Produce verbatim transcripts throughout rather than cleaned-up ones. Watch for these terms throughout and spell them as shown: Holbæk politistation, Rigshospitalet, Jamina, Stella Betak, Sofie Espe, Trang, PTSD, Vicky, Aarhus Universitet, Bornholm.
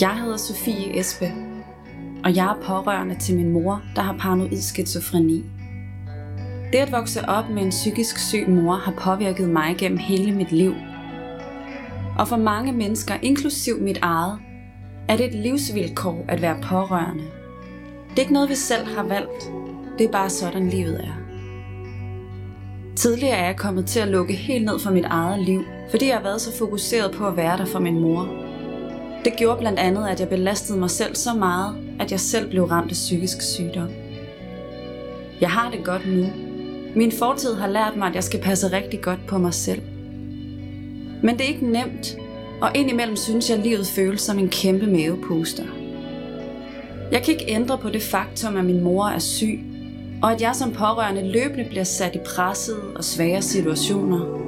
Jeg hedder Sofie Espe, og jeg er pårørende til min mor, der har paranoid skizofreni. Det at vokse op med en psykisk syg mor har påvirket mig gennem hele mit liv. Og for mange mennesker, inklusiv mit eget, er det et livsvilkår at være pårørende. Det er ikke noget, vi selv har valgt. Det er bare sådan, livet er. Tidligere er jeg kommet til at lukke helt ned for mit eget liv, fordi jeg har været så fokuseret på at være der for min mor. Det gjorde blandt andet, at jeg belastede mig selv så meget, at jeg selv blev ramt af psykisk sygdom. Jeg har det godt nu. Min fortid har lært mig, at jeg skal passe rigtig godt på mig selv. Men det er ikke nemt, og indimellem synes jeg, at livet føles som en kæmpe mavepuster. Jeg kan ikke ændre på det faktum, at min mor er syg, og at jeg som pårørende løbende bliver sat i pressede og svære situationer.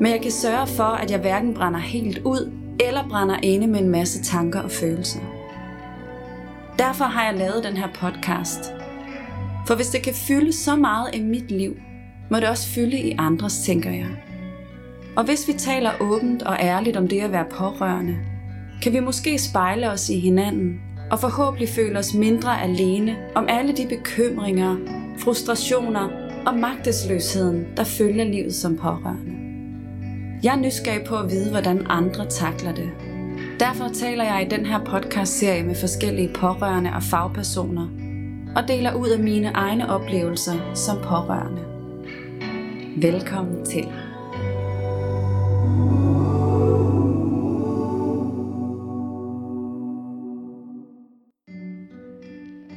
Men jeg kan sørge for, at jeg hverken brænder helt ud, eller brænder inde med en masse tanker og følelser. Derfor har jeg lavet den her podcast. For hvis det kan fylde så meget i mit liv, må det også fylde i andres, tænker jeg. Og hvis vi taler åbent og ærligt om det at være pårørende, kan vi måske spejle os i hinanden, og forhåbentlig føle os mindre alene om alle de bekymringer, frustrationer og magtesløsheden, der følger livet som pårørende. Jeg er nysgerrig på at vide, hvordan andre takler det. Derfor taler jeg i den her podcastserie med forskellige pårørende og fagpersoner, og deler ud af mine egne oplevelser som pårørende. Velkommen til.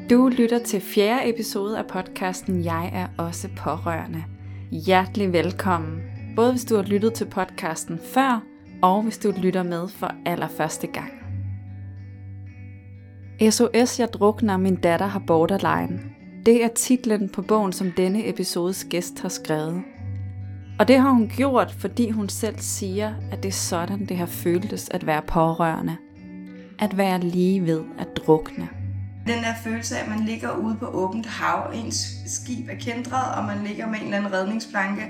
Du lytter til fjerde episode af podcasten Jeg er også pårørende. Hjertelig velkommen, både hvis du har lyttet til podcasten før, og hvis du lytter med for allerførste gang. S O S jeg drukner, min datter har borderline. Det er titlen på bogen, som denne episodes gæst har skrevet. Og det har hun gjort, fordi hun selv siger, at det er sådan, det har føltes at være pårørende. At være lige ved at drukne. Den der følelse af, at man ligger ude på åbent hav, ens skib er kæntret, og man ligger med en eller anden redningsplanke,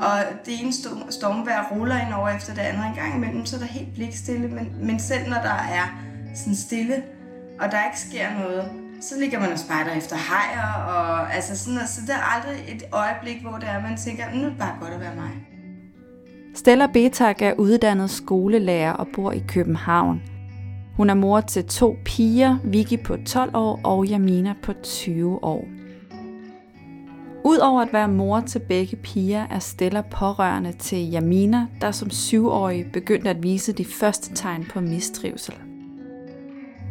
og det ene stormvejr ruller ind over efter det andet. En gang imellem, så er der helt blikstille, men, men selv når der er sådan stille, og der ikke sker noget, så ligger man og spejder efter hajer, og altså sådan noget. Så der er aldrig et øjeblik, hvor det er, man tænker, nu er det bare godt at være mig. Stella Betak er uddannet skolelærer og bor i København. Hun er mor til to piger, Vicky på tolv år og Jamina på tyve år. Udover at være mor til begge piger, er Stella pårørende til Jamina, der som syvårig begyndte at vise de første tegn på mistrivsel.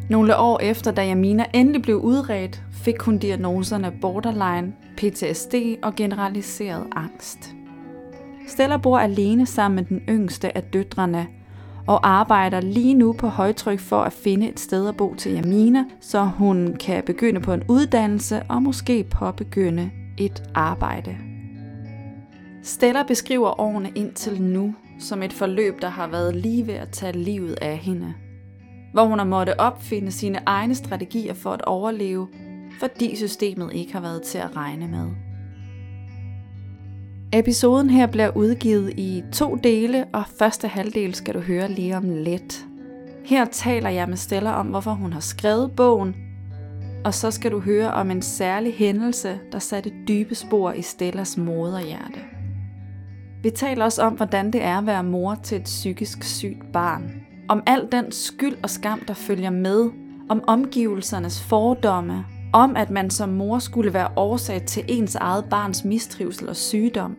Nogle år efter, da Jamina endelig blev udredt, fik hun diagnoserne borderline, P T S D og generaliseret angst. Stella bor alene sammen med den yngste af døtrene, og arbejder lige nu på højtryk for at finde et sted at bo til Jamina, så hun kan begynde på en uddannelse og måske påbegynde et arbejde. Stella beskriver årene indtil nu som et forløb, der har været lige ved at tage livet af hende. Hvor hun har måttet opfinde sine egne strategier for at overleve, fordi systemet ikke har været til at regne med. Episoden her bliver udgivet i to dele, og første halvdel skal du høre lige om lidt. Her taler jeg med Stella om, hvorfor hun har skrevet bogen, og så skal du høre om en særlig hændelse, der satte dybe spor i Stellas moderhjerte. Vi taler også om, hvordan det er at være mor til et psykisk sygt barn. Om al den skyld og skam, der følger med, om omgivelsernes fordomme, om at man som mor skulle være årsag til ens eget barns mistrivsel og sygdom,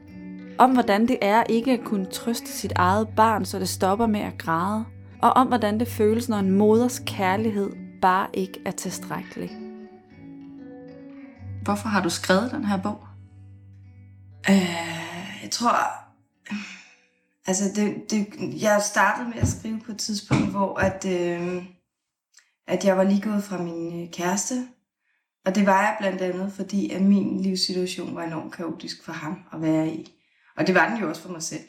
om hvordan det er ikke at kunne trøste sit eget barn, så det stopper med at græde, og om hvordan det føles, når en moders kærlighed bare ikke er tilstrækkelig. Hvorfor har du skrevet den her bog? Øh, jeg tror... Altså, det, det, jeg startede med at skrive på et tidspunkt, hvor at, øh, at jeg var lige gået fra min kæreste. Og det var jeg blandt andet, fordi at min livssituation var enormt kaotisk for ham at være i. Og det var den jo også for mig selv.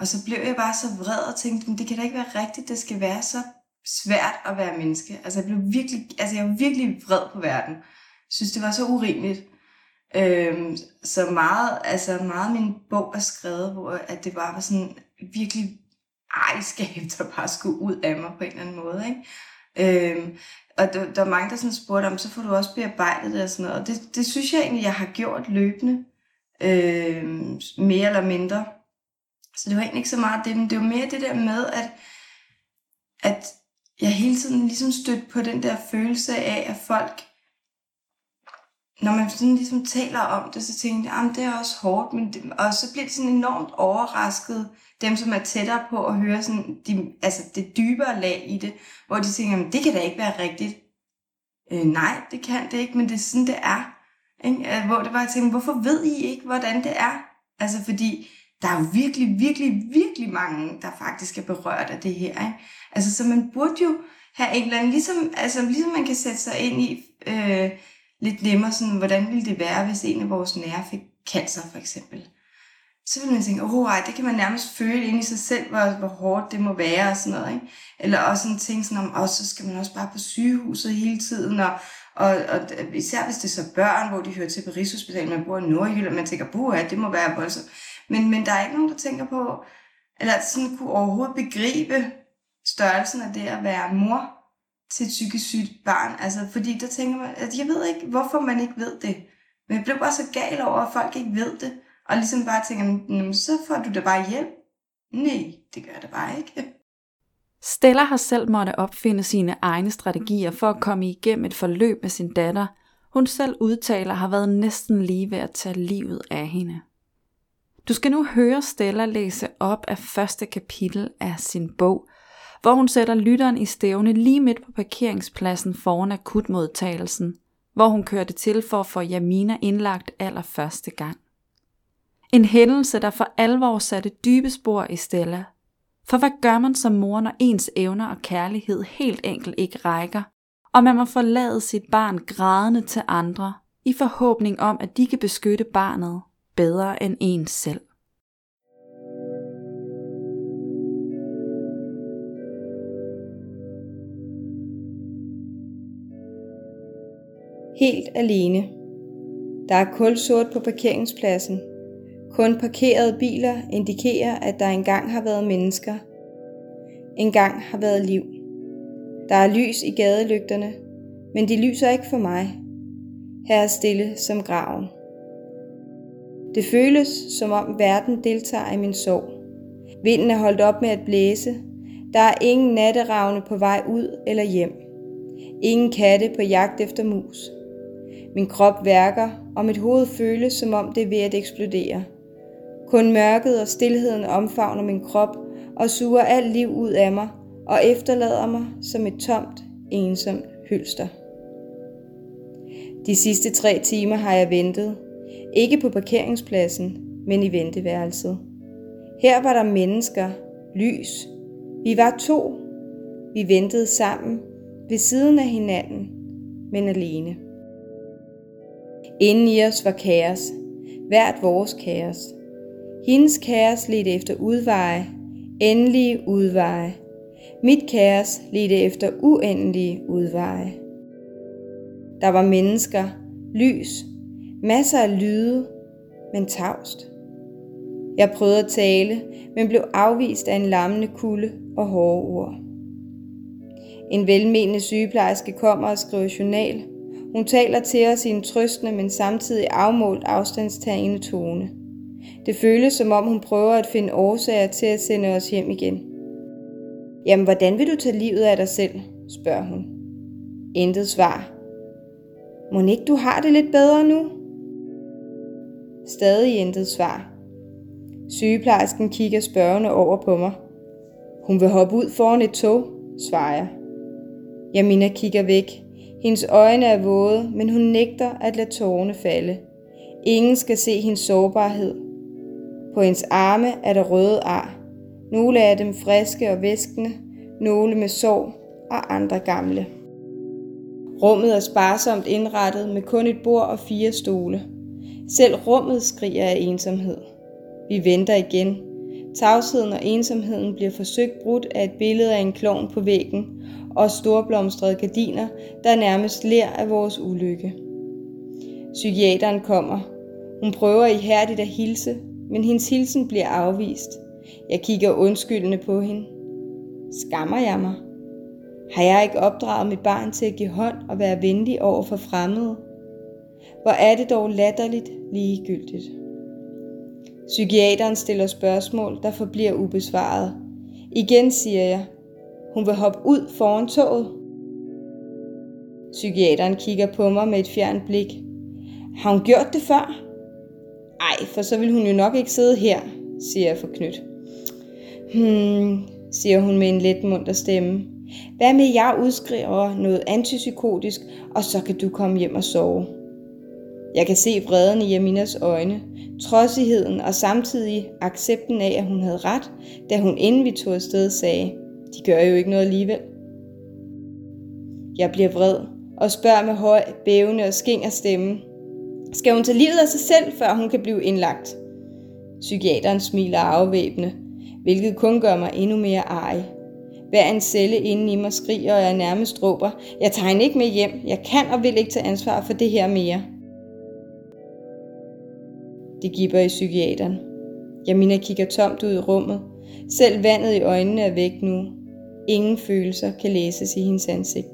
Og så blev jeg bare så vred og tænkte, men det kan da ikke være rigtigt, det skal være så svært at være menneske. Altså, jeg blev virkelig, altså, jeg var virkelig vred på verden. Jeg synes, det var så urimeligt. Øhm, så meget, altså meget af min bog er skrevet, hvor at det bare var sådan virkelig, ej, skab, der bare skulle ud af mig på en eller anden måde, ikke? Øhm, og der, der var mange, der sådan spurgte om, så får du også bearbejdet det og sådan noget. Og det, det synes jeg egentlig, jeg har gjort løbende, øhm, mere eller mindre. Så det var egentlig ikke så meget det, men det var mere det der med, at, at jeg hele tiden ligesom stødte på den der følelse af, at folk, når man sådan ligesom taler om det, så tænkte jeg, at det er også hårdt. Men det, og så bliver det sådan enormt overrasket, dem som er tættere på at høre sådan, de, altså det dybere lag i det, hvor de tænker, at det kan da ikke være rigtigt. Øh, nej, det kan det ikke, men det er sådan, det er. Ikke? Hvor det var, jeg tænkte, hvorfor ved I ikke, hvordan det er? Altså fordi, der er virkelig, virkelig, virkelig mange, der faktisk er berørt af det her. Ikke? Altså så man burde jo have en eller anden, ligesom, altså, ligesom man kan sætte sig ind i... Øh, lidt nemmere, sådan, hvordan ville det være, hvis en af vores nære fik cancer, for eksempel. Så ville man tænke, åh, oh, det kan man nærmest føle inde i sig selv, hvor, hvor hårdt det må være, og sådan noget, ikke? Eller også sådan ting, sådan om, og så skal man også bare på sygehuset hele tiden, og, og, og især hvis det er så børn, hvor de hører til på Rigshospitalet, man bor i Nordjylland, man tænker, buha, det må være voldsomt. Men, men der er ikke nogen, der tænker på, eller sådan kunne overhovedet begribe størrelsen af det at være mor, til et psykisk sygt barn, altså fordi der tænker man, at jeg ved ikke, hvorfor man ikke ved det, men jeg blev bare så gal over, at folk ikke ved det, og ligesom bare tænker, så får du da bare hjælp. Nej, det gør det bare ikke. Stella har selv måtte opfinde sine egne strategier for at komme igennem et forløb med sin datter, hun selv udtaler har været næsten lige ved at tage livet af hende. Du skal nu høre Stella læse op af første kapitel af sin bog, hvor hun sætter lytteren i stævne lige midt på parkeringspladsen foran akutmodtagelsen, hvor hun kørte til for at få Jamina indlagt allerførste gang. En hændelse, der for alvor satte dybe spor i Stella. For hvad gør man som mor, når ens evner og kærlighed helt enkelt ikke rækker, og man må forlade sit barn grædende til andre, i forhåbning om, at de kan beskytte barnet bedre end en selv? Helt alene. Der er kulsort på parkeringspladsen. Kun parkerede biler indikerer, at der engang har været mennesker. Engang har været liv. Der er lys i gadelygterne, men de lyser ikke for mig. Her er stille som graven. Det føles, som om verden deltager i min sorg. Vinden er holdt op med at blæse. Der er ingen natteravne på vej ud eller hjem. Ingen katte på jagt efter mus. Min krop værker, og mit hoved føles, som om det er ved at eksplodere. Kun mørket og stilheden omfavner min krop og suger alt liv ud af mig og efterlader mig som et tomt, ensomt hylster. De sidste tre timer har jeg ventet. Ikke på parkeringspladsen, men i venteværelset. Her var der mennesker, lys. Vi var to. Vi ventede sammen, ved siden af hinanden, men alene. Inden i os var kaos, hvert vores kaos. Hendes kaos ledte efter udveje, endelige udveje. Mit kaos ledte efter uendelige udveje. Der var mennesker, lys, masser af lyde, men tavst. Jeg prøvede at tale, men blev afvist af en lammende kulde og hårde ord. En velmenende sygeplejerske kommer og skriver journal. Hun taler til os i en trøstende, men samtidig afmålt afstandstagende tone. Det føles, som om hun prøver at finde årsager til at sende os hjem igen. Jamen, hvordan vil du tage livet af dig selv? Spørger hun. Intet svar. Mon ikke du har det lidt bedre nu? Stadig intet svar. Sygeplejersken kigger spørgende over på mig. Hun vil hoppe ud foran et tog, svarer jeg. Jamina kigger væk. Hendes øjne er våde, men hun nægter at lade tårerne falde. Ingen skal se hendes sårbarhed. På hendes arme er der røde ar. Nogle af dem friske og væskende, nogle med sår og andre gamle. Rummet er sparsomt indrettet med kun et bord og fire stole. Selv rummet skriger af ensomhed. Vi venter igen. Tavsheden og ensomheden bliver forsøgt brudt af et billede af en klovn på væggen og storblomstrede gardiner, der nærmest ler af vores ulykke. Psykiateren kommer. Hun prøver ihærdigt at hilse, men hendes hilsen bliver afvist. Jeg kigger undskyldende på hende. Skammer jeg mig? Har jeg ikke opdraget mit barn til at give hånd og være venlig over for fremmede? Hvor er det dog latterligt ligegyldigt? Psykiateren stiller spørgsmål, der forbliver ubesvaret. Igen siger jeg, hun vil hoppe ud foran toget. Psykiateren kigger på mig med et fjernt blik. Har hun gjort det før? Ej, for så vil hun jo nok ikke sidde her, siger jeg forknyt. Hmm, siger hun med en let munter stemme. Hvad med jeg udskriver noget antipsykotisk, og så kan du komme hjem og sove? Jeg kan se vreden i Jaminas øjne, trodsigheden og samtidig accepten af, at hun havde ret, da hun inden vi tog afsted sagde, de gør jo ikke noget alligevel. Jeg bliver vred og spørger med høj, bævende og skinger stemme. Skal hun tage livet af sig selv, før hun kan blive indlagt? Psykiateren smiler afvæbnende, hvilket kun gør mig endnu mere arg. Hver en celle inden i mig skriger, og jeg nærmest råber. Jeg tager hende ikke med hjem. Jeg kan og vil ikke tage ansvar for det her mere. Det gibber i psykiateren. Jamina kigger tomt ud i rummet. Selv vandet i øjnene er væk nu. Ingen følelser kan læses i hendes ansigt.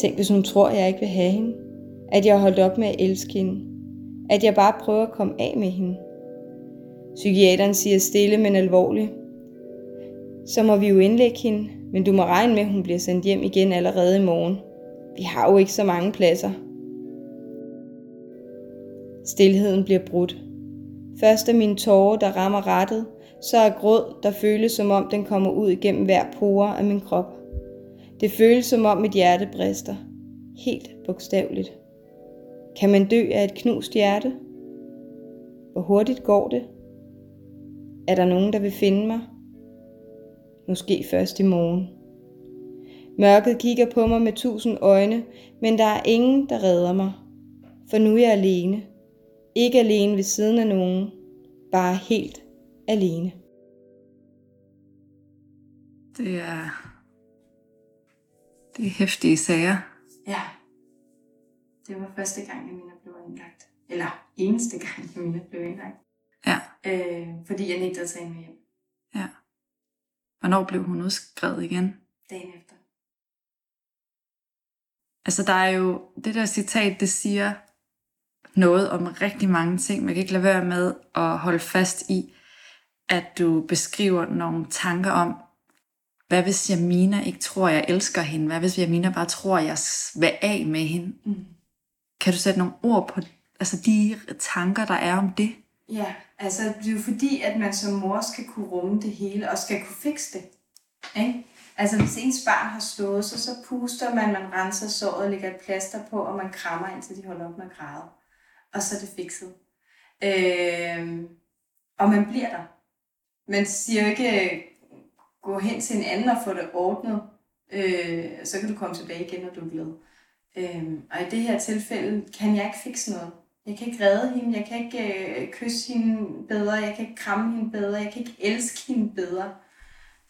Tænk, hvis hun tror, jeg ikke vil have hende. At jeg har holdt op med at elske hende. At jeg bare prøver at komme af med hende. Psykiateren siger stille, men alvorligt. Så må vi jo indlægge hende, men du må regne med, at hun bliver sendt hjem igen allerede i morgen. Vi har jo ikke så mange pladser. Stilheden bliver brudt. Først er mine tårer, der rammer rattet, så er gråd, der føles som om den kommer ud igennem hver pore af min krop. Det føles som om mit hjerte brister. Helt bogstaveligt. Kan man dø af et knust hjerte? Hvor hurtigt går det? Er der nogen, der vil finde mig? Måske først i morgen. Mørket kigger på mig med tusind øjne, men der er ingen, der redder mig. For nu er jeg alene. Ikke alene ved siden af nogen. Bare helt alene. Det er... Det er heftige sager. Ja. Det var første gang, Jamina blev indlagt. Eller eneste gang, Jamina blev indlagt. Ja. Øh, fordi jeg nægtede at tage hende med hjem. Ja. Hvornår blev hun udskrevet igen? Dagen efter. Altså der er jo, det der citat, det siger noget om rigtig mange ting. Man kan ikke lade være med at holde fast i, at du beskriver nogle tanker om, hvad hvis Jamina ikke tror, jeg elsker hende? Hvad hvis Jamina bare tror, jeg vil af med hende? Mm. Kan du sætte nogle ord på altså de tanker, der er om det? Ja, altså det er jo fordi, at man som mor skal kunne rumme det hele, og skal kunne fikse det. Ikke? Altså hvis ens barn har slået sig, så puster man, man renser såret, lægger et plaster på, og man krammer indtil de holder op med at græde. Og så er det fikset. Øh, og man bliver der. Man siger ikke, gå hen til en anden og få det ordnet, øh, så kan du komme tilbage igen, når du er glad. Øh, og i det her tilfælde kan jeg ikke fikse noget. Jeg kan ikke redde hende, jeg kan ikke øh, kysse hende bedre, jeg kan ikke kramme hende bedre, jeg kan ikke elske hende bedre.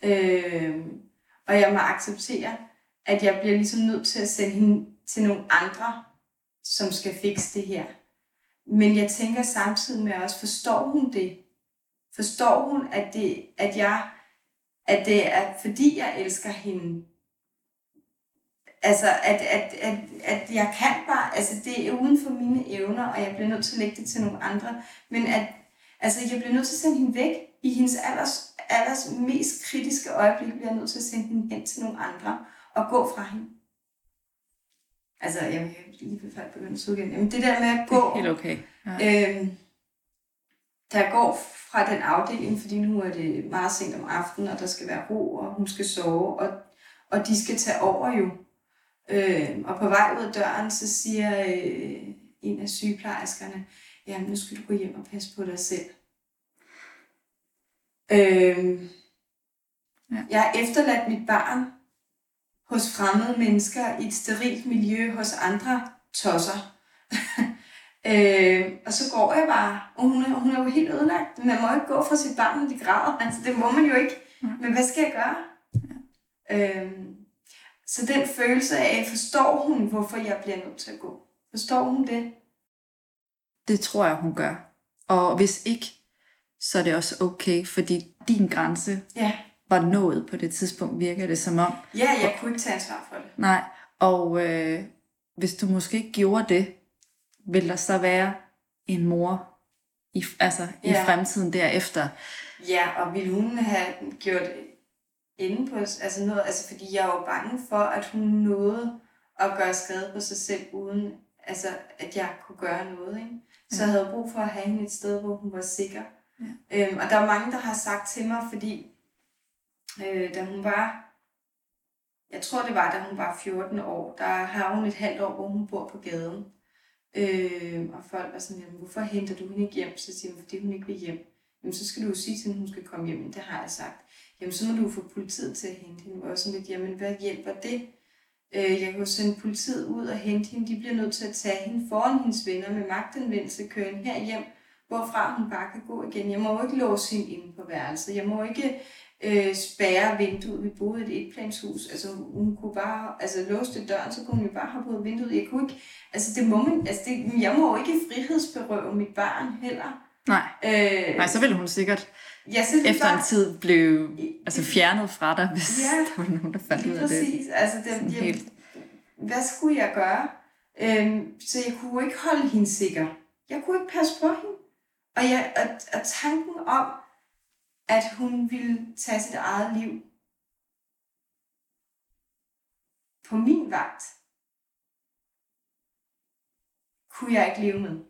Øh, og jeg må acceptere, at jeg bliver ligesom nødt til at sende hende til nogle andre, som skal fikse det her. Men jeg tænker samtidig med også, forstår hun det? Forstår hun, at det, at jeg, at det er fordi, jeg elsker hende? Altså, at, at, at, at jeg kan bare, altså det er uden for mine evner, og jeg bliver nødt til at lægge det til nogle andre. Men at, altså jeg bliver nødt til at sende hende væk. I hendes alders, alders mest kritiske øjeblik bliver jeg nødt til at sende hende hen til nogle andre, og gå fra hende. Altså, jeg vil lige begynde at suge igen. Jamen det der med at gå, det er helt okay. Ja. Øh, der går fra den afdeling, fordi nu er det meget sent om aftenen, og der skal være ro, og hun skal sove, og, og de skal tage over jo. Øh, og på vej ud af døren, så siger øh, en af sygeplejerskerne, jamen nu skal du gå hjem og passe på dig selv. Øh, ja. Jeg har efterladt mit barn hos fremmede mennesker i et sterilt miljø hos andre tosser. øh, og så går jeg bare, og hun er, hun er jo helt ødelagt. Man må ikke gå fra sit barn, når de græder. Altså det må man jo ikke. Men hvad skal jeg gøre? Ja. Øh, Så den følelse af, forstår hun, hvorfor jeg bliver nødt til at gå? Forstår hun det? Det tror jeg, hun gør. Og hvis ikke, så er det også okay, fordi din grænse, ja, var nået på det tidspunkt, virker det som om. Ja, jeg kunne ikke tage ansvar for det. Nej, og øh, hvis du måske ikke gjorde det, vil der så være en mor i, altså, ja. i fremtiden derefter. Ja, og ville hun have gjort inde på altså noget, altså fordi jeg var bange for, at hun nåede at gøre skade på sig selv, uden altså, at jeg kunne gøre noget, ikke? Så jeg havde brug for at have hende et sted, hvor hun var sikker. Ja. Øhm, og der er mange, der har sagt til mig, fordi øh, da hun var, jeg tror det var, da hun var fjorten år, der har hun et halvt år, hvor hun bor på gaden. Øh, og folk var sådan, jamen, hvorfor henter du hende ikke hjem? Så siger hun, fordi hun ikke vil hjem. Jamen, så skal du jo sige til hende, hun skal komme hjem. Det har jeg sagt. Jamen, så må du få politiet til at hente hende. Og sådan lidt, jamen, hvad hjælper det? Øh, jeg kan jo sende politiet ud og hente hende. De bliver nødt til at tage hende foran hendes venner med magtanvendelse, køre hende herhjem, hvorfra hun bare kan gå igen. Jeg må jo ikke låse hende inde på værelset. Jeg må ikke øh, spærre vinduet. Vi boede i et etplanshus. Altså, hun kunne bare, altså, låste døren, så kunne hun jo bare have brudt vinduet. Jeg kunne ikke, altså, det må man, altså, det, jeg må ikke frihedsberøve mit barn heller. Nej. Øh, Nej, så ville hun sikkert ja, så efter bare, en tid blev altså fjernet fra dig, hvis ja, der var nogen, der fandt ud af det. Præcis. Altså, det, jeg, helt... Hvad skulle jeg gøre? Øh, så jeg kunne ikke holde hende sikker. Jeg kunne ikke passe på hende. Og, jeg, og, og tanken om, at hun ville tage sit eget liv på min vagt, kunne jeg ikke leve med.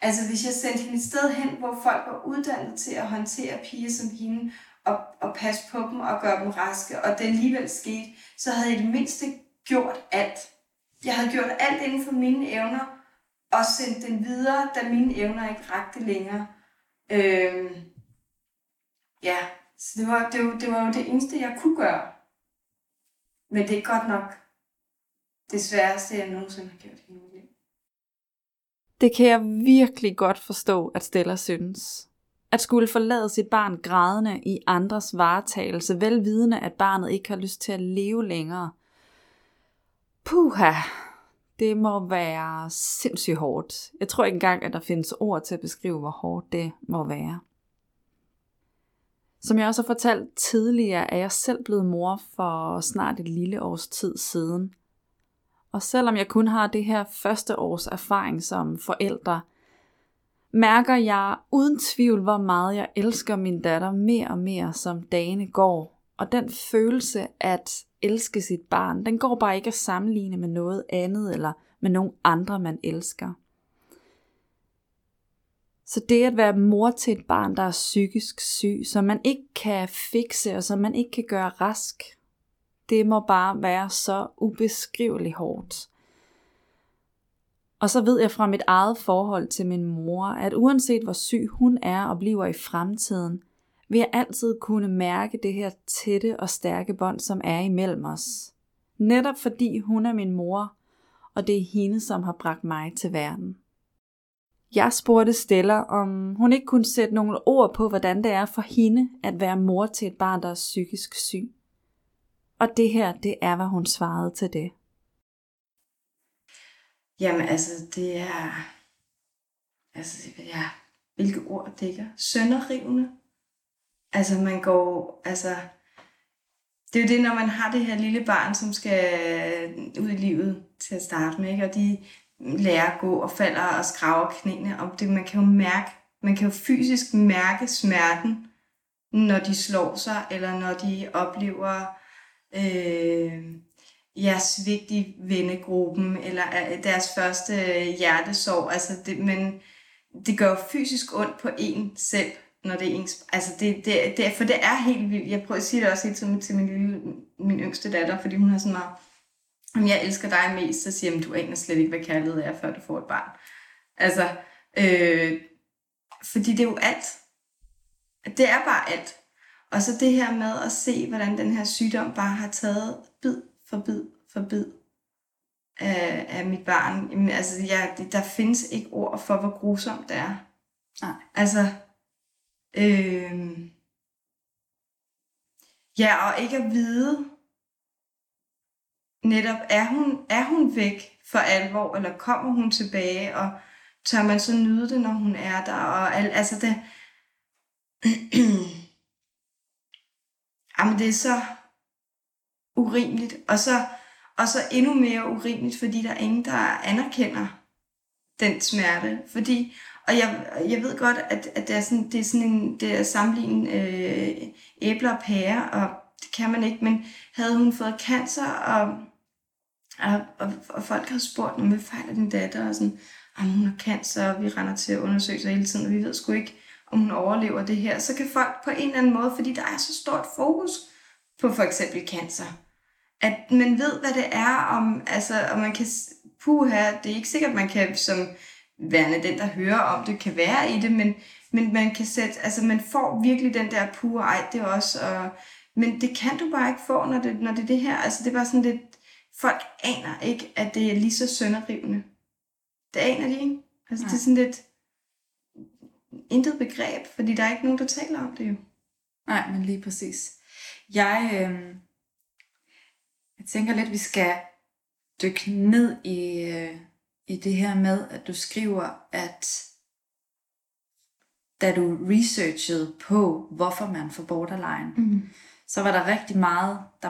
Altså, hvis jeg sendte hende et sted hen, hvor folk var uddannet til at håndtere piger som hende, og, og passe på dem og gøre dem raske, og det alligevel skete, så havde jeg i det mindste gjort alt. Jeg havde gjort alt inden for mine evner, og sendt den videre, da mine evner ikke rakte længere. Øhm, ja, så det var, det, var, det var jo det eneste, jeg kunne gøre. Men det er godt nok det sværeste, jeg nogensinde har gjort i mit liv. Det kan jeg virkelig godt forstå, at Stella synes. At skulle forlade sit barn grædende i andres varetagelse, velvidende, at barnet ikke har lyst til at leve længere. Puha, det må være sindssygt hårdt. Jeg tror ikke engang, at der findes ord til at beskrive, hvor hårdt det må være. Som jeg også har fortalt tidligere, er jeg selv blevet mor for snart et lille års tid siden. Og selvom jeg kun har det her første års erfaring som forældre, mærker jeg uden tvivl, hvor meget jeg elsker min datter mere og mere, som dagene går. Og den følelse at elske sit barn, den går bare ikke at sammenligne med noget andet eller med nogen andre, man elsker. Så det at være mor til et barn, der er psykisk syg, som man ikke kan fikse og som man ikke kan gøre rask, det må bare være så ubeskriveligt hårdt. Og så ved jeg fra mit eget forhold til min mor, at uanset hvor syg hun er og bliver i fremtiden, vil jeg altid kunne mærke det her tætte og stærke bånd, som er imellem os. Netop fordi hun er min mor, og det er hende, som har bragt mig til verden. Jeg spurgte Stella, om hun ikke kunne sætte nogle ord på, hvordan det er for hende at være mor til et barn, der er psykisk syg. Og det her, det er, hvad hun svarede til det. Jamen altså, det er... Altså, ja, hvilke ord dækker? Sønderrivende. Altså, man går... Altså, det er jo det, når man har det her lille barn, som skal ud i livet til at starte med, ikke? Og de lærer at gå og falder og skraver knæene. Og det, man kan jo mærke, man kan jo fysisk mærke smerten, når de slår sig, eller når de oplever... Øh, jeres vigtige vennegruppen eller deres første hjertesorg, altså det, men det gør fysisk ondt på en selv, når det er ens, altså det, det, det, for det er helt vildt. Jeg prøver at sige det også helt til, til min, lille, min yngste datter, fordi hun har sådan meget, om jeg elsker dig mest, så siger hun, du aner slet ikke, hvad kærlighed er, før du får et barn, altså øh, fordi det er jo alt, det er bare alt. Og så det her med at se, hvordan den her sygdom bare har taget bid for bid for bid af, af mit barn. Jamen, altså, jeg, der findes ikke ord for, hvor grusomt det er. Nej. Altså, øh, ja, og ikke at vide, netop, er hun, er hun væk for alvor, eller kommer hun tilbage, og tør man så nyde det, når hun er der, og al, altså det... men det er så urimeligt. Og så, og så endnu mere urimeligt, fordi der er ingen, der anerkender den smerte. Fordi, og jeg, jeg ved godt, at, at det er sådan, det er sådan en, det er sammenlignet øh, æbler og pærer, og det kan man ikke, men havde hun fået cancer, og, og, og, og folk har spurgt, hvad fejler din datter, og sådan, om hun har cancer, og vi render til undersøgelser hele tiden, og vi ved sgu ikke, om hun overlever det her, så kan folk på en eller anden måde, fordi der er så stort fokus på for eksempel cancer, at man ved, hvad det er, om, altså, og man kan, puha, det er ikke sikkert, man kan, som værende den, der hører om det, kan være i det, men, men man kan sætte, altså man får virkelig den der puha, ej, det også, og, men det kan du bare ikke få, når det, når det er det her, altså det er bare sådan lidt, folk aner ikke, at det er lige så sønderrivende. Det aner de ikke. Altså nej. Det er sådan lidt, intet begreb, fordi der er ikke nogen, der taler om det jo. Nej, men lige præcis. Jeg, øh, jeg tænker lidt, at vi skal dykke ned i, øh, i det her med, at du skriver, at da du researchede på, hvorfor man får borderline, mm-hmm. så var der rigtig meget, der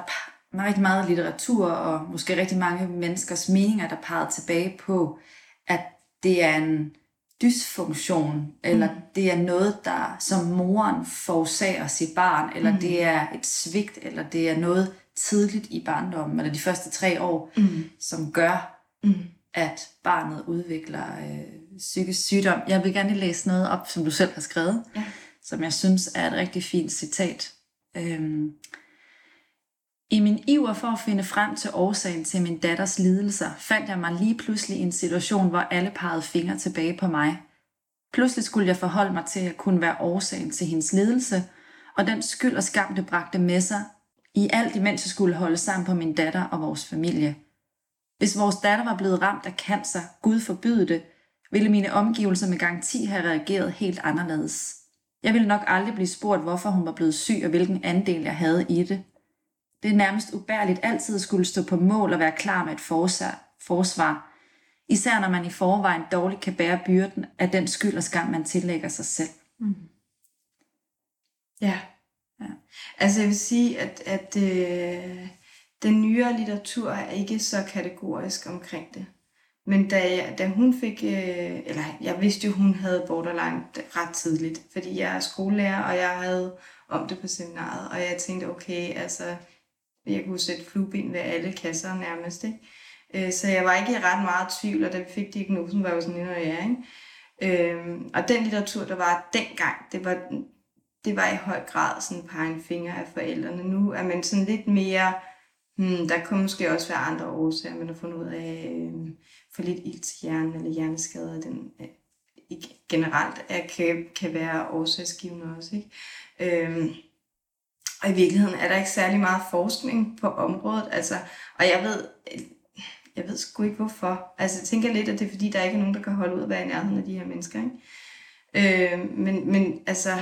var rigtig meget litteratur, og måske rigtig mange menneskers meninger, der pegede tilbage på, at det er en dysfunktion, eller mm. det er noget, der som moren forårsager sit barn, eller mm. det er et svigt, eller det er noget tidligt i barndommen, eller de første tre år, mm. som gør, mm. at barnet udvikler øh, psykisk sygdom. Jeg vil gerne læse noget op, som du selv har skrevet, ja. Som jeg synes er et rigtig fint citat. Øhm, I min iver for at finde frem til årsagen til min datters lidelser, fandt jeg mig lige pludselig i en situation, hvor alle pegede fingre tilbage på mig. Pludselig skulle jeg forholde mig til at kunne være årsagen til hendes lidelse, og den skyld og skam, det bragte med sig, i alt imens jeg skulle holde sammen på min datter og vores familie. Hvis vores datter var blevet ramt af cancer, Gud forbyde det, ville mine omgivelser med garanti have reageret helt anderledes. Jeg ville nok aldrig blive spurgt, hvorfor hun var blevet syg og hvilken andel jeg havde i det. Det er nærmest ubærligt altid at skulle stå på mål og være klar med et forsvar, især når man i forvejen dårligt kan bære byrden af den skyld og skam, man tillægger sig selv. Mm. Ja. ja, altså jeg vil sige, at, at øh, den nyere litteratur er ikke så kategorisk omkring det. Men da, jeg, da hun fik, øh, eller jeg vidste jo, hun havde borderline ret tidligt, fordi jeg er skolelærer, og jeg havde om det på seminaret, og jeg tænkte, okay, altså... Jeg kunne sætte flueben ved alle kasser nærmest, ikke? Så jeg var ikke i ret meget tvivl, og da vi fik diagnosen, var jo sådan en og jeg, ikke? Og den litteratur, der var dengang, det var, det var i høj grad sådan at pege en finger af forældrene. Nu er man sådan lidt mere, hmm, der kunne måske også være andre årsager, man har fundet ud af øh, for lidt ilt til hjernen eller hjerneskader, den øh, generelt er, kan, kan være årsagsgivende også, ikke? Øh, Og i virkeligheden er der ikke særlig meget forskning på området, altså, og jeg ved, jeg ved sgu ikke hvorfor. Altså, jeg tænker lidt, at det er fordi, der ikke er nogen, der kan holde ud at være i nærheden af de her mennesker, ikke? Øh, men, men, altså,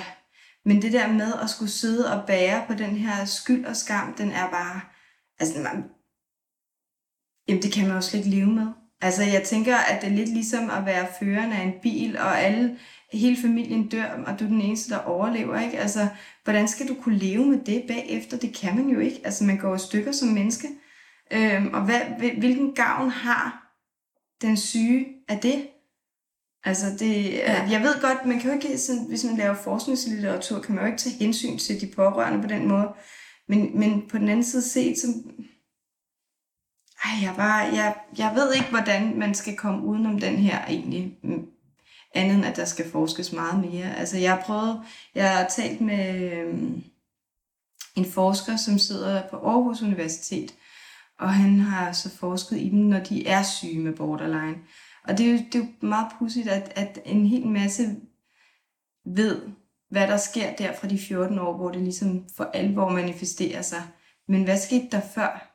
men det der med at skulle sidde og bære på den her skyld og skam, den er bare, altså, man, jamen, det kan man jo slet ikke leve med. Altså, jeg tænker, at det er lidt ligesom at være føreren af en bil, og alle... hele familien dør, og du er den eneste, der overlever, ikke? Altså, hvordan skal du kunne leve med det bagefter? Det kan man jo ikke. Altså, man går i stykker som menneske. Øhm, og hvad, hvilken gavn har den syge af det? Altså, det, ja. Jeg ved godt, man kan jo ikke, hvis man laver forskningslitteratur, kan man jo ikke tage hensyn til de pårørende på den måde. Men, men på den anden side set, så... Ej, jeg, bare, jeg, jeg ved ikke, hvordan man skal komme udenom den her egentlig... andet end, at der skal forskes meget mere. Altså, jeg har prøvet, jeg har talt med øhm, en forsker, som sidder på Aarhus Universitet, og han har så forsket i dem, når de er syge med borderline. Og det er jo, det er jo meget pudsigt, at, at en hel masse ved, hvad der sker der fra de fjorten år, hvor det ligesom for alvor manifesterer sig. Men hvad skete der før?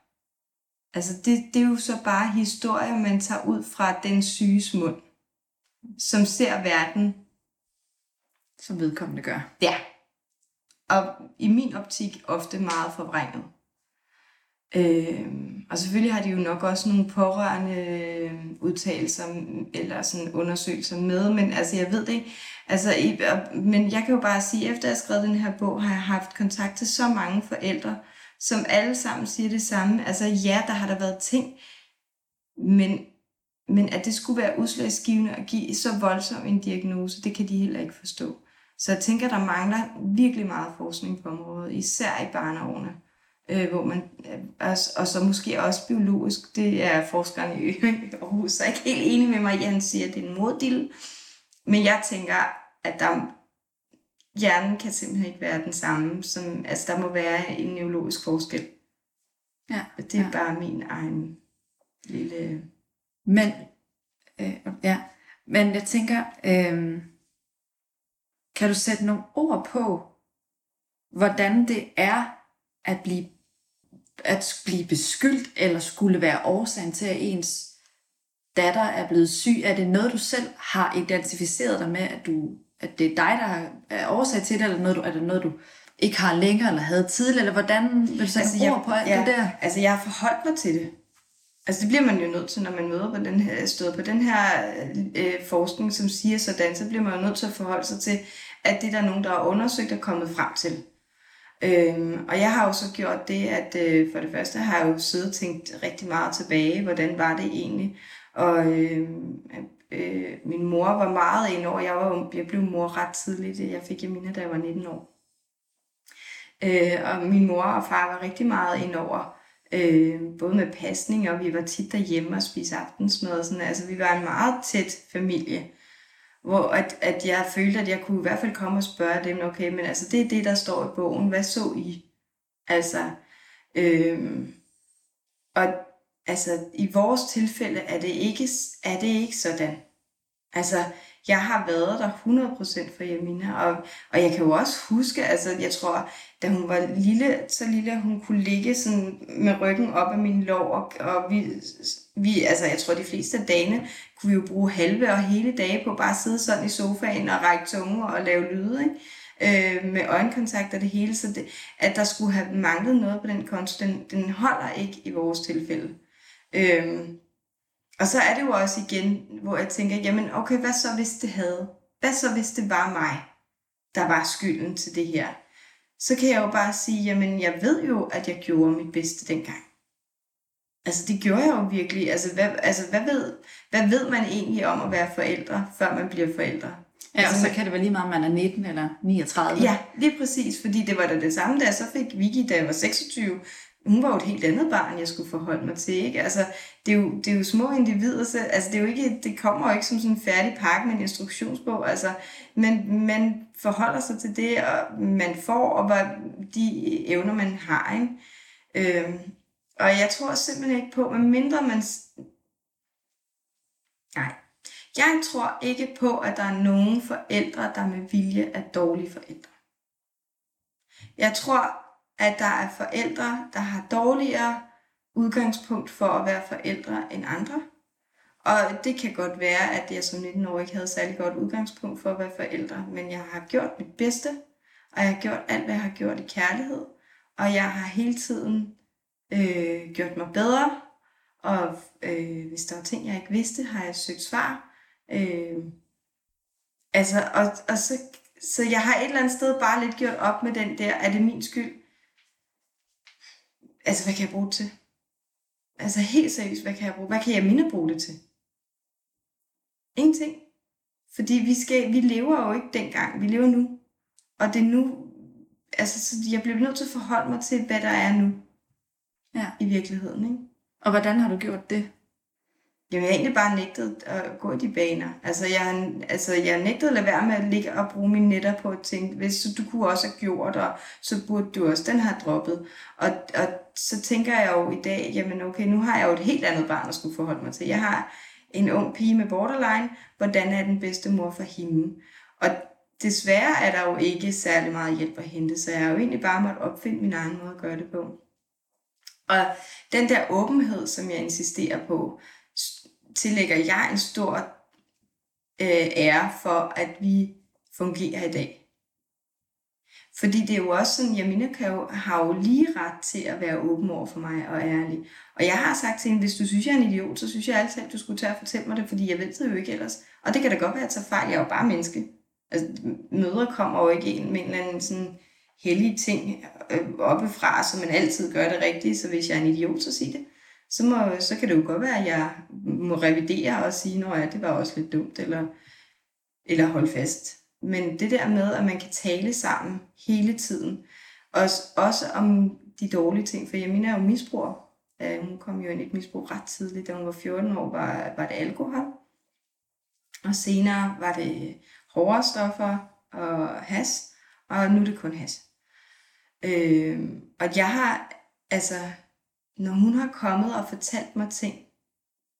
Altså, det, det er jo så bare historier, man tager ud fra den syges mund, som ser verden, som vedkommende gør. Ja. Og i min optik ofte meget forvrænget. Øh, og selvfølgelig har de jo nok også nogle pårørende udtalelser eller sådan undersøgelser med, men altså jeg ved det ikke. Altså, i, men jeg kan jo bare sige, efter jeg har skrevet den her bog, har jeg haft kontakt til så mange forældre, som alle sammen siger det samme. Altså ja, der har der været ting, men, men at det skulle være udslagsgivende at give så voldsom en diagnose, det kan de heller ikke forstå. Så jeg tænker, der mangler virkelig meget forskning på området, især i barneårene. Øh, hvor man, og, og så måske også biologisk, det er forskerne i Aarhus, så er ikke helt enig med mig, at han siger, at det er en moddille. Men jeg tænker, at der, hjernen kan simpelthen ikke være den samme. Som, altså, der må være en neurologisk forskel. Ja, det er ja. bare min egen lille... Men, øh, ja. Men jeg tænker, øh, kan du sætte nogle ord på, hvordan det er at blive at blive beskyldt, eller skulle være årsagen til, at ens datter er blevet syg? Er det noget, du selv har identificeret dig med, at, du, at det er dig, der er årsag til det, eller noget, du, er det noget, du ikke har længere, eller havde tidligere, eller hvordan vil du sætte altså, ord på alt ja, det der? Altså, jeg har forholdt mig til det. Altså, det bliver man jo nødt til, når man møder på den her, støder på den her øh, forskning, som siger sådan, så bliver man jo nødt til at forholde sig til, at det, der er nogen, der har undersøgt, er kommet frem til. Øhm, og jeg har jo så gjort det, at øh, for det første har jeg jo siddet og tænkt rigtig meget tilbage, hvordan var det egentlig, og øh, øh, min mor var meget inde over, jeg, var, jeg blev mor ret tidligt, jeg fik Jamina, da jeg var nitten år, øh, og min mor og far var rigtig meget inde over, øh, både med pasning, og vi var tit derhjemme og spiste aftensmad og sådan, altså vi var en meget tæt familie. Hvor at, at jeg følte, at jeg kunne i hvert fald komme og spørge dem, okay, men altså det er det, der står i bogen, hvad så I? Altså, øhm, og altså i vores tilfælde er det ikke, er det ikke sådan. Altså, jeg har været der hundrede procent for Jamina, og, og jeg kan jo også huske, altså jeg tror, da hun var lille, så lille, hun kunne ligge sådan med ryggen op af min lår, og, og vi, vi, altså jeg tror de fleste af dagene, kunne vi jo bruge halve og hele dage på bare at sidde sådan i sofaen og række tunge og lave lyde, ikke? Øh, med øjenkontakt og det hele, så det, at der skulle have manglet noget på den konto, den, den holder ikke i vores tilfælde. Øh, Og så er det jo også igen, hvor jeg tænker, jamen okay, hvad så hvis det havde? Hvad så hvis det var mig, der var skylden til det her? Så kan jeg jo bare sige, jamen jeg ved jo, at jeg gjorde mit bedste dengang. Altså det gjorde jeg jo virkelig. Altså hvad, altså, hvad, ved, hvad ved man egentlig om at være forældre, før man bliver forældre? Ja, altså, og så man, kan det være lige meget, om man er nitten eller niogtredive. Ja, lige præcis, fordi det var da det samme, da jeg så fik Vicky, da jeg var seksogtyve. Hun var jo et helt andet barn, jeg skulle forholde mig til, ikke? Altså, det er jo, det er jo små individer, så, altså, det, er jo ikke, det kommer jo ikke som sådan en færdig pakke med en instruktionsbog, altså, men man forholder sig til det, og man får, og hvad de evner, man har, ikke? Øhm, og jeg tror simpelthen ikke på, medmindre man... Nej, jeg tror ikke på, at der er nogen forældre, der med vilje er dårlige forældre. Jeg tror... at der er forældre, der har dårligere udgangspunkt for at være forældre end andre. Og det kan godt være, at jeg som nitten-årig ikke havde særlig godt udgangspunkt for at være forældre, men jeg har gjort mit bedste, og jeg har gjort alt, hvad jeg har gjort i kærlighed, og jeg har hele tiden øh, gjort mig bedre, og øh, hvis der var ting, jeg ikke vidste, har jeg søgt svar. Øh, altså, og, og så... Så jeg har et eller andet sted bare lidt gjort op med den der, er det min skyld? Altså, hvad kan jeg bruge det til? Altså, helt seriøst, hvad kan jeg bruge? Hvad kan jeg mindre bruge det til? Ingenting. Fordi vi, skal, vi lever jo ikke dengang, vi lever nu. Og det er nu, altså, så jeg bliver nødt til at forholde mig til, hvad der er nu. Ja. I virkeligheden, ikke? Og hvordan har du gjort det? Jamen, jeg har egentlig bare nægtet at gå i de baner. Altså, jeg, altså, jeg nægtede at lade være med at ligge og bruge mine netter på at tænke, hvis du kunne også have gjort, og så burde du også den have droppet. Og, og så tænker jeg jo i dag, jamen okay, nu har jeg jo et helt andet barn at skulle forholde mig til. Jeg har en ung pige med borderline, hvordan er den bedste mor for hende? Og desværre er der jo ikke særlig meget hjælp at hente, så jeg har jo egentlig bare måtte opfinde min egen måde at gøre det på. Og den der åbenhed, som jeg insisterer på, tillægger jeg en stor øh, ære for, at vi fungerer i dag. Fordi det er jo også sådan, Jamina kan jo, har jo lige ret til at være åben over for mig og ærlig. Og jeg har sagt til hende, hvis du synes, jeg er en idiot, så synes jeg altid, at du skulle tage og fortælle mig det, fordi jeg ved det jo ikke ellers. Og det kan da godt være, at jeg tager fejl. Jeg er jo bare menneske. Altså, mødre kommer jo ikke ind med en eller anden sådan hellige ting oppefra, så man altid gør det rigtigt. Så hvis jeg er en idiot, så sig det. Så, må, så kan det jo godt være, at jeg må revidere og sige, nå ja, det var også lidt dumt, eller, eller holde fast. Men det der med, at man kan tale sammen hele tiden, og også om de dårlige ting, for Jamina er jo misbruger. Hun kom jo ind i et misbrug ret tidligt, da hun var fjorten år, var, var det alkohol. Og senere var det hårdere stoffer og hash, og nu er det kun hash. Øh, og jeg har, altså, når hun har kommet og fortalt mig ting,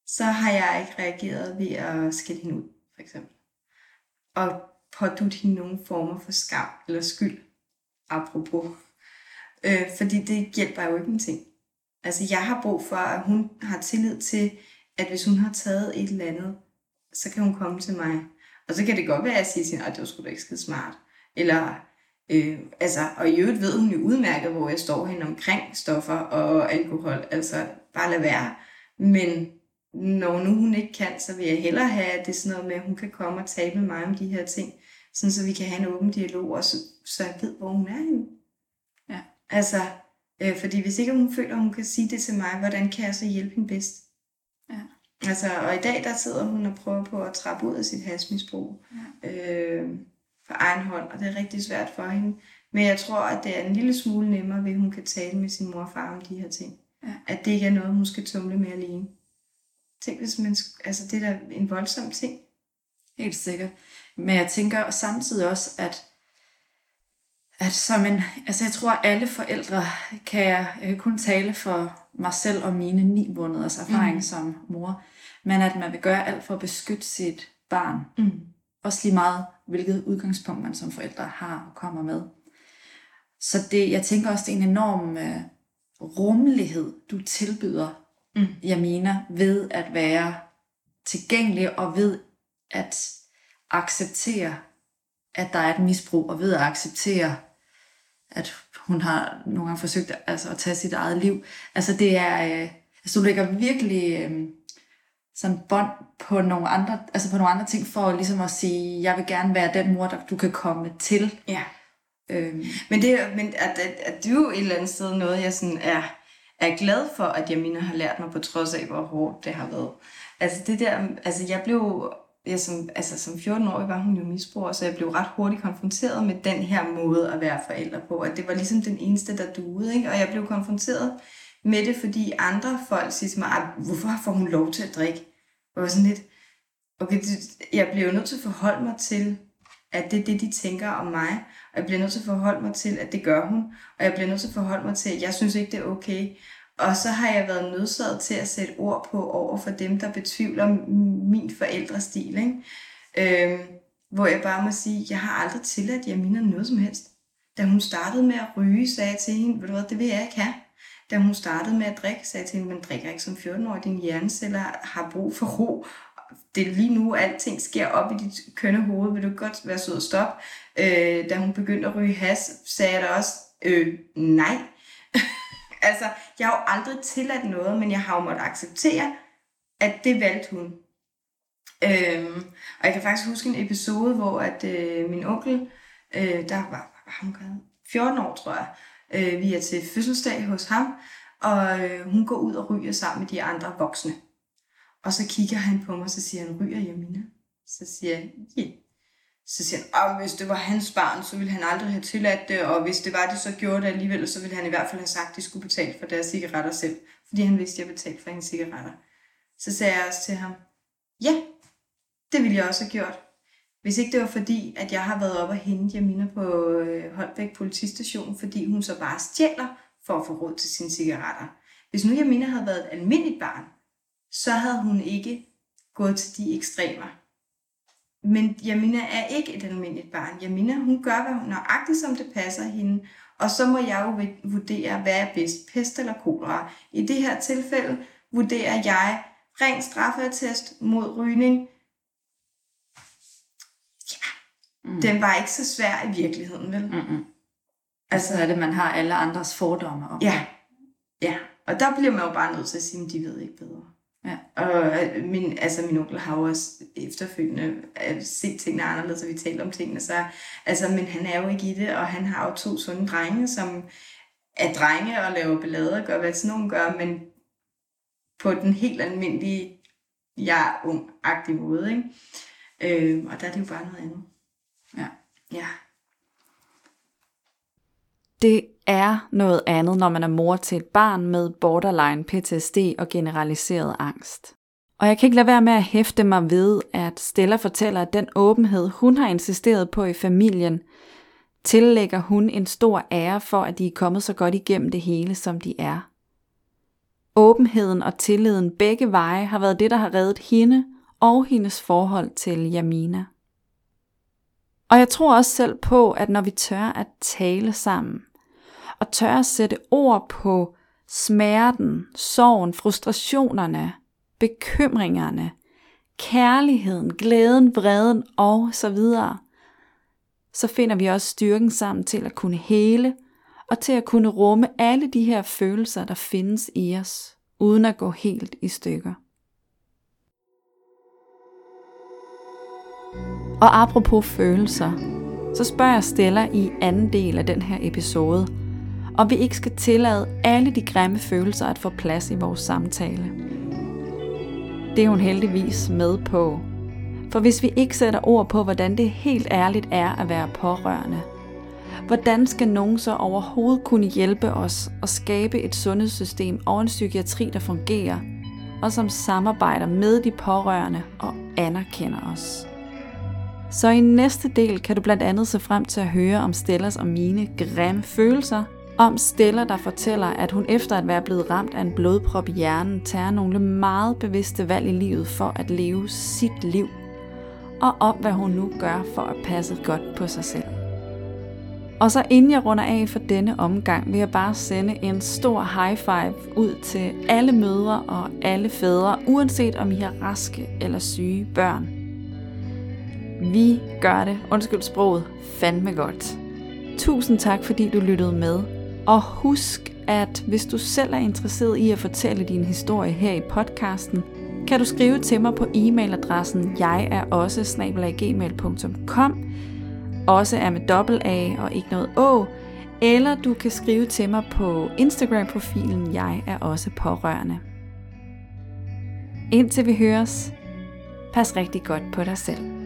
så har jeg ikke reageret ved at skælde hende ud, for eksempel. Og pådutte hende nogen former for skam eller skyld, apropos. Øh, fordi det hjælper jo ikke en ting. Altså, jeg har brug for, at hun har tillid til, at hvis hun har taget et eller andet, så kan hun komme til mig. Og så kan det godt være, at jeg siger til hende, at det var sgu da ikke skide smart. Eller, øh, altså, og i øvrigt ved hun jo udmærket, hvor jeg står henne omkring stoffer og alkohol. Altså, bare lad være. Men når nu hun ikke kan, så vil jeg hellere have, at det er sådan noget med, at hun kan komme og tale med mig om de her ting, sådan så vi kan have en åben dialog, og så, så jeg ved, hvor hun er henne. Ja. Altså, øh, fordi hvis ikke hun føler, at hun kan sige det til mig, hvordan kan jeg så hjælpe hende bedst? Ja. Altså, og i dag, der sidder hun og prøver på at trappe ud af sit hashmisbrug, ja. øh, for egen hånd, og det er rigtig svært for hende. Men jeg tror, at det er en lille smule nemmere, ved hun kan tale med sin mor og far om de her ting. Ja. At det ikke er noget, hun skal tumle med alene. Tænk, hvis man, altså det er da en voldsom ting. Helt sikkert. Men jeg tænker samtidig også, at, at som en, altså jeg tror, at alle forældre kan jeg, jeg kan kun tale for mig selv og mine ni måneders erfaring mm. som mor, men at man vil gøre alt for at beskytte sit barn. Mm. Også lige meget, hvilket udgangspunkt man som forældre har og kommer med. Så det, jeg tænker også, det er en enorm øh, rummelighed, du tilbyder Mm. Jamina ved at være tilgængelig og ved at acceptere, at der er et misbrug, og ved at acceptere, at hun har nogle gange forsøgt altså, at tage sit eget liv. Altså det er, øh, altså, du lægger virkelig øh, sådan bånd på nogle andre, altså på nogle andre ting for ligesom at sige, jeg vil gerne være den mor, der du kan komme til. Ja. Øhm. Men det, men at, at, at det er jo et eller andet sted noget, jeg sådan er. Jeg er glad for, at Jamina har lært mig, på trods af, hvor hårdt det har været. Altså det der, altså jeg blev, jeg som, altså som fjorten-årig var hun jo misbruger, så jeg blev ret hurtigt konfronteret med den her måde at være forældre på. At det var ligesom den eneste, der duede, ikke? Og jeg blev konfronteret med det, fordi andre folk siger til mig, hvorfor får hun lov til at drikke? Og jeg sådan lidt, okay, det, jeg bliver jo nødt til at forholde mig til, at det er det, de tænker om mig. Og jeg bliver nødt til at forholde mig til, at det gør hun. Og jeg bliver nødt til at forholde mig til, at jeg synes ikke, det er okay. Og så har jeg været nødsaget til at sætte ord på over for dem, der betvivler min forældrestil. Ikke? Øhm, hvor jeg bare må sige, jeg har aldrig tilladt Jamina noget som helst. Da hun startede med at ryge, sagde jeg til hende, ved du hvad, det vil jeg ikke have. Da hun startede med at drikke, sagde jeg til hende, man drikker ikke som fjorten-årig. Din hjerneceller har brug for ro. Det er lige nu, alting sker op i dit kønne hoved, vil du godt være sød og stoppe. Øh, da hun begyndte at ryge has, sagde jeg da også, øh, nej. Altså, jeg har jo aldrig tilladt noget, men jeg har jo måttet acceptere, at det valgte hun. Øh, og jeg kan faktisk huske en episode, hvor at, øh, min onkel, øh, der var, var hun fjorten år, tror jeg, øh, vi er til fødselsdag hos ham, og øh, hun går ud og ryger sammen med de andre voksne. Og så kigger han på mig, og så siger han, ryger Jamina? Så siger jeg, ja. Yeah. Så siger han, hvis det var hans barn, så ville han aldrig have tilladt det, og hvis det var det, så gjorde det alligevel, så ville han i hvert fald have sagt, at de skulle betale for deres cigaretter selv, fordi han vidste, at jeg betalte for hendes cigaretter. Så sagde jeg også til ham, ja, yeah, det ville jeg også have gjort, hvis ikke det var fordi, at jeg har været oppe og hente Jamina på Holbæk politistation, fordi hun så bare stjæler for at få råd til sine cigaretter. Hvis nu Jamina havde været et almindeligt barn, så havde hun ikke gået til de ekstremer. Men Jamina er ikke et almindeligt barn. Jamina, hun gør, hvad hun nøjagtigt, som det passer hende. Og så må jeg jo vurdere, hvad er bedst, pest eller kolera. I det her tilfælde vurderer jeg ren straffeattest mod rygning. Ja, mm. Den var ikke så svær i virkeligheden, vel? Mm-mm. Altså er det, man har alle andres fordomme om. Ja, ja. Og der bliver man jo bare nødt til at sige, at de ved ikke bedre. Ja. Og min, altså min onkel har også efterfølgende set tingene anderledes, og vi taler om tingene. Så, altså, men han er jo ikke i det, og han har jo to sunde drenge, som er drenge og laver ballader og gør, hvad sådan nogen gør, men på den helt almindelige, jeg er ung-agtige måde. Ikke? Øh, og der er det jo bare noget andet. Ja. Ja. Det er noget andet, når man er mor til et barn med borderline P T S D og generaliseret angst. Og jeg kan ikke lade være med at hæfte mig ved, at Stella fortæller, at den åbenhed, hun har insisteret på i familien, tillægger hun en stor ære for, at de er kommet så godt igennem det hele, som de er. Åbenheden og tilliden begge veje har været det, der har reddet hende og hendes forhold til Jamina. Og jeg tror også selv på, at når vi tør at tale sammen, og tør at sætte ord på smerten, sorgen, frustrationerne, bekymringerne, kærligheden, glæden, vreden og så videre, så finder vi også styrken sammen til at kunne hele, og til at kunne rumme alle de her følelser, der findes i os, uden at gå helt i stykker. Og apropos følelser, så spørger jeg Stella i anden del af den her episode, om vi ikke skal tillade alle de grimme følelser at få plads i vores samtale. Det er hun heldigvis med på. For hvis vi ikke sætter ord på, hvordan det helt ærligt er at være pårørende, hvordan skal nogen så overhovedet kunne hjælpe os og skabe et sundhedssystem og en psykiatri, der fungerer, og som samarbejder med de pårørende og anerkender os? Så i næste del kan du blandt andet se frem til at høre om Stellas og mine grimme følelser, om Stella, der fortæller, at hun efter at være blevet ramt af en blodprop i hjernen, tager nogle meget bevidste valg i livet for at leve sit liv, og om hvad hun nu gør for at passe godt på sig selv. Og så inden jeg runder af for denne omgang, vil jeg bare sende en stor high five ud til alle mødre og alle fædre, uanset om I har raske eller syge børn. Vi gør det, undskyld sproget, fandme godt. Tusind tak, fordi du lyttede med. Og husk, at hvis du selv er interesseret i at fortælle din historie her i podcasten, kan du skrive til mig på e-mailadressen jegerogsse snabel-a gmail punktum com, også er med dobbelt A og ikke noget Å, eller du kan skrive til mig på Instagram-profilen Jeg er også pårørende. Indtil vi høres, pas rigtig godt på dig selv.